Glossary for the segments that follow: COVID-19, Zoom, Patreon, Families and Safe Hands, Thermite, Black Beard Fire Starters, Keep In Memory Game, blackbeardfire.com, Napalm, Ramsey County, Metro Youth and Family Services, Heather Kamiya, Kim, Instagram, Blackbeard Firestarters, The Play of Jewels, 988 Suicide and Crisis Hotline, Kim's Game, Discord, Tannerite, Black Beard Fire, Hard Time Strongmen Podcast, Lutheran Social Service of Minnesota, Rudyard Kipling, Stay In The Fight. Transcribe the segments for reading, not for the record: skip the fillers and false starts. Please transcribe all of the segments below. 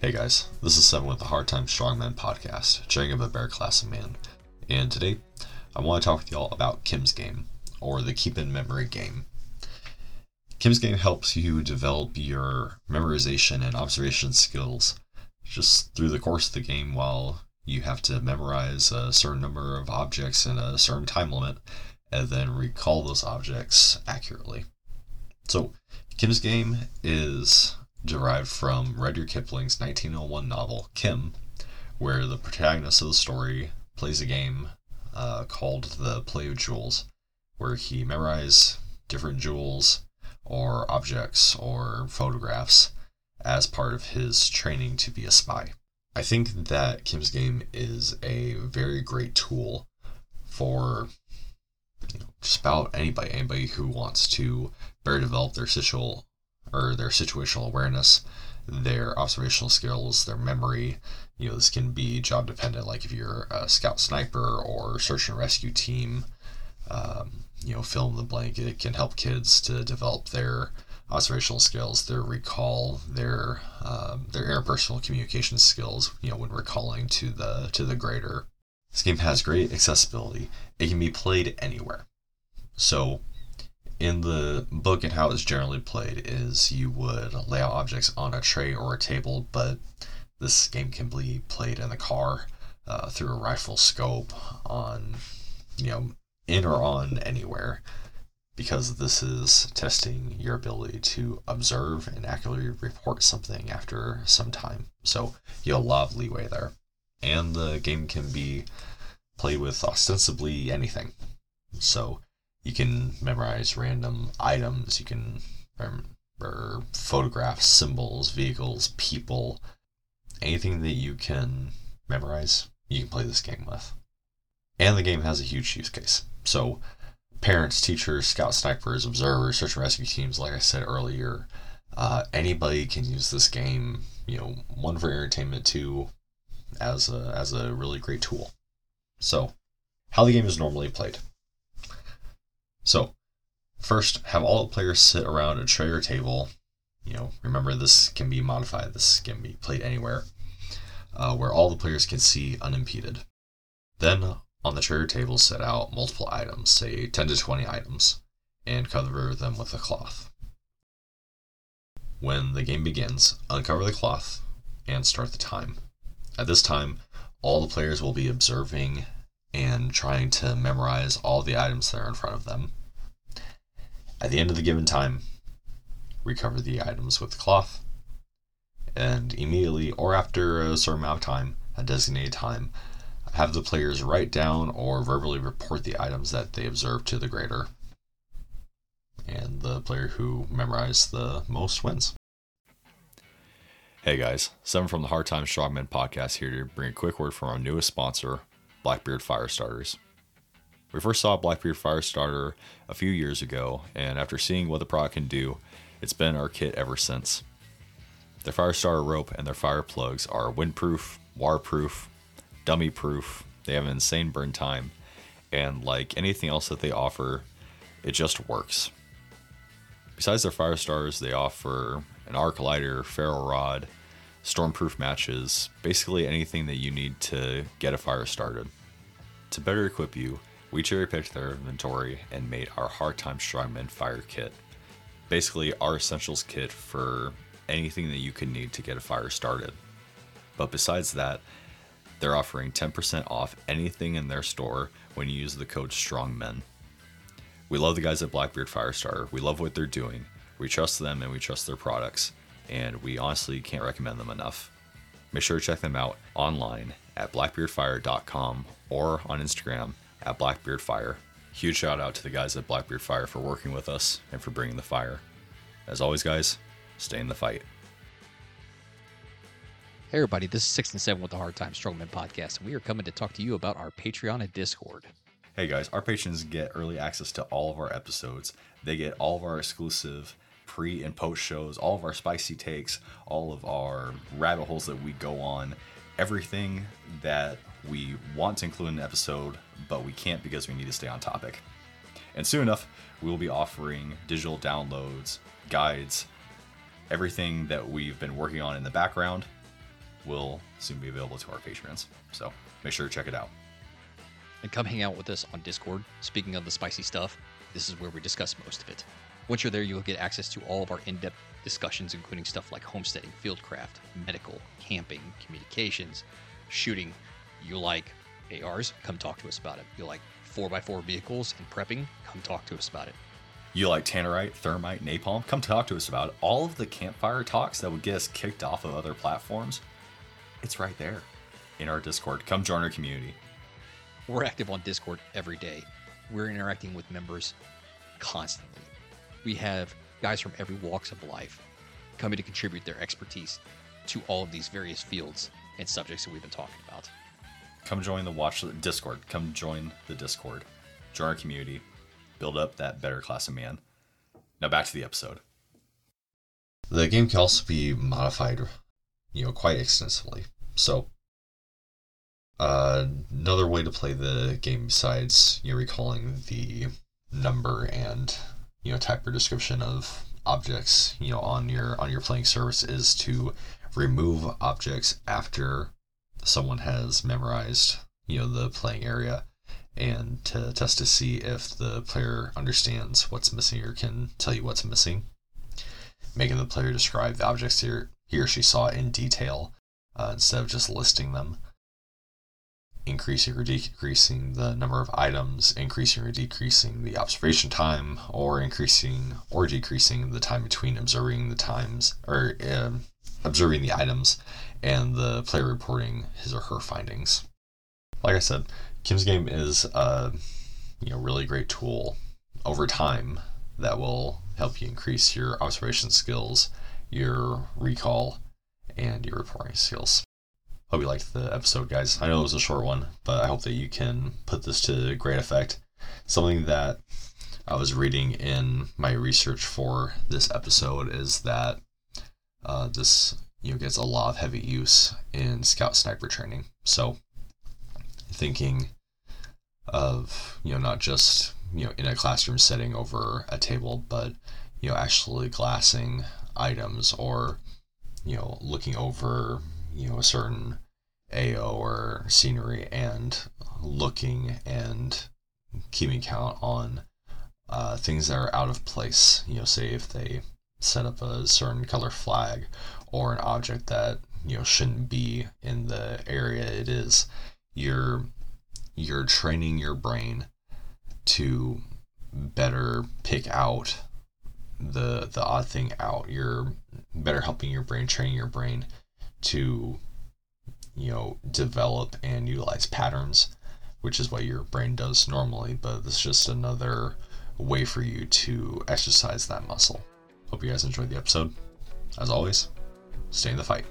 Hey guys, this is Seven with the Hard Time Strongmen Podcast, checking of the bear class of man, and today I want to talk with y'all about Kim's Game, or the Keep in Memory game. Kim's Game helps you develop your memorization and observation skills just through the course of the game while you have to memorize a certain number of objects in a certain time limit, and then recall those objects accurately. So, Kim's Game is derived from Rudyard Kipling's 1901 novel, Kim, where the protagonist of the story plays a game called The Play of Jewels, where he memorizes different jewels or objects or photographs as part of his training to be a spy. I think that Kim's Game is a very great tool for just about anybody who wants to better develop their situational awareness, their observational skills, their memory. This can be job dependent, like if you're a scout sniper or search and rescue team, fill in the blank. It can help kids to develop their observational skills, their recall, their interpersonal communication skills, when recalling to the greater. This game has great accessibility. It can be played anywhere. So, in the book and how it's generally played is you would lay out objects on a tray or a table, but this game can be played in the car, through a rifle scope, on, in or on anywhere, because this is testing your ability to observe and accurately report something after some time. So you have a lot of leeway there. And the game can be played with ostensibly anything. So, you can memorize random items, you can remember photographs, symbols, vehicles, people, anything that you can memorize, you can play this game with. And the game has a huge use case. So parents, teachers, scout snipers, observers, search and rescue teams, like I said earlier, anybody can use this game, one for entertainment, two as a really great tool. So how the game is normally played. So, first, have all the players sit around a tray or table. Remember, this can be modified. This can be played anywhere, where all the players can see unimpeded. Then, on the tray or table, set out multiple items, say 10 to 20 items, and cover them with a cloth. When the game begins, uncover the cloth and start the time. At this time, all the players will be observing and trying to memorize all the items that are in front of them. At the end of the given time, recover the items with the cloth, and immediately or after a certain amount of time, a designated time, have the players write down or verbally report the items that they observed to the grader, and the player who memorized the most wins. Hey guys, Seven from the Hard Time Strongmen Podcast here to bring a quick word from our newest sponsor, Blackbeard Firestarters. We first saw Blackbeard Firestarter a few years ago, and after seeing what the product can do, it's been our kit ever since. Their Firestarter rope and their fire plugs are windproof, waterproof, dummy-proof, they have an insane burn time, and like anything else that they offer, it just works. Besides their Firestarters, they offer an arc lighter, ferro rod, stormproof matches, basically anything that you need to get a fire started. To better equip you, we cherry-picked their inventory and made our Hard Time Strongmen Fire Kit, basically our essentials kit for anything that you could need to get a fire started. But besides that, they're offering 10% off anything in their store when you use the code STRONGMEN. We love the guys at Blackbeard Firestarter, we love what they're doing, we trust them and we trust their products, and we honestly can't recommend them enough. Make sure to check them out online at blackbeardfire.com or on Instagram at blackbeardfire. Huge shout out to the guys at Blackbeard Fire for working with us and for bringing the fire. As always guys, stay in the fight. Hey everybody, this is 6 and 7 with the Hard Time Strongmen Podcast, and we are coming to talk to you about our Patreon and Discord. Hey guys, our patrons get early access to all of our episodes. They get all of our exclusive pre and post shows, all of our spicy takes, all of our rabbit holes that we go on, everything that we want to include in an episode, but we can't because we need to stay on topic. And soon enough, we will be offering digital downloads, guides, everything that we've been working on in the background, will soon be available to our Patreons. So make sure to check it out. And come hang out with us on Discord. Speaking of the spicy stuff, this is where we discuss most of it. Once you're there, you'll get access to all of our in-depth discussions, including stuff like homesteading, fieldcraft, medical, camping, communications, shooting. You like ARs? Come talk to us about it. You like 4x4 vehicles and prepping? Come talk to us about it. You like Tannerite, Thermite, Napalm? Come talk to us about it. All of the campfire talks that would get us kicked off of other platforms, it's right there in our Discord. Come join our community. We're active on Discord every day. We're interacting with members constantly. We have guys from every walks of life coming to contribute their expertise to all of these various fields and subjects that we've been talking about. Come join the Discord. Come join the Discord. Join our community. Build up that better class of man. Now back to the episode. The game can also be modified, quite extensively. So, another way to play the game besides, recalling the number and, type or description of objects, on your playing surface is to remove objects after someone has memorized, the playing area, and to test to see if the player understands what's missing or can tell you what's missing, making the player describe the objects he or she saw in detail instead of just listing them, increasing or decreasing the number of items, increasing or decreasing the observation time, or increasing or decreasing the time between observing the items and the player reporting his or her findings. Like I said, Kim's Game is a really great tool over time that will help you increase your observation skills, your recall, and your reporting skills. Hope you liked the episode, guys. I know it was a short one, but I hope that you can put this to great effect. Something that I was reading in my research for this episode is that this gets a lot of heavy use in scout sniper training. So thinking of not just in a classroom setting over a table, but actually glassing items or looking over a certain AO or scenery and looking and keeping count on things that are out of place. Say if they set up a certain color flag or an object that shouldn't be in the area it is. You're training your brain to better pick out the odd thing out. You're better helping your brain, training your brain to develop and utilize patterns, which is what your brain does normally, but it's just another way for you to exercise that muscle. Hope you guys enjoyed the episode. As always, stay in the fight.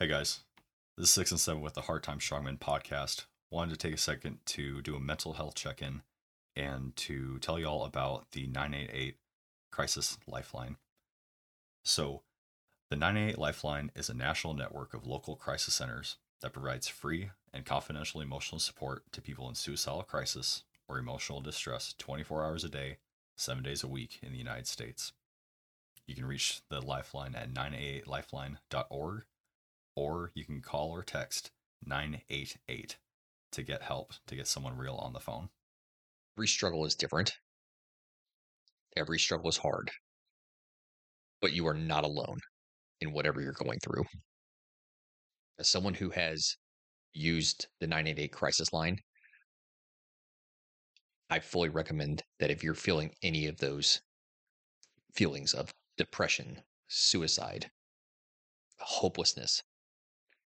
Hey guys, this is 6 and 7 with the Hard Time Strongmen Podcast. Wanted to take a second to do a mental health check-in and to tell y'all about the 988 Crisis Lifeline. So, the 988 Lifeline is a national network of local crisis centers that provides free and confidential emotional support to people in suicidal crisis or emotional distress 24 hours a day, 7 days a week in the United States. You can reach the Lifeline at 988lifeline.org, or you can call or text 988 to get help, to get someone real on the phone. Every struggle is different. Every struggle is hard, but you are not alone in whatever you're going through. As someone who has used the 988 crisis line, I fully recommend that if you're feeling any of those feelings of depression, suicide, hopelessness,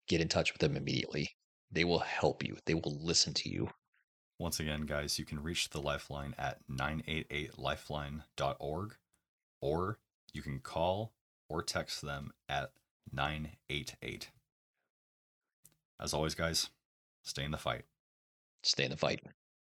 get in touch with them immediately. They will help you. They will listen to you. Once again, guys, you can reach the Lifeline at 988lifeline.org, or you can call or text them at 988. As always, guys, stay in the fight. Stay in the fight.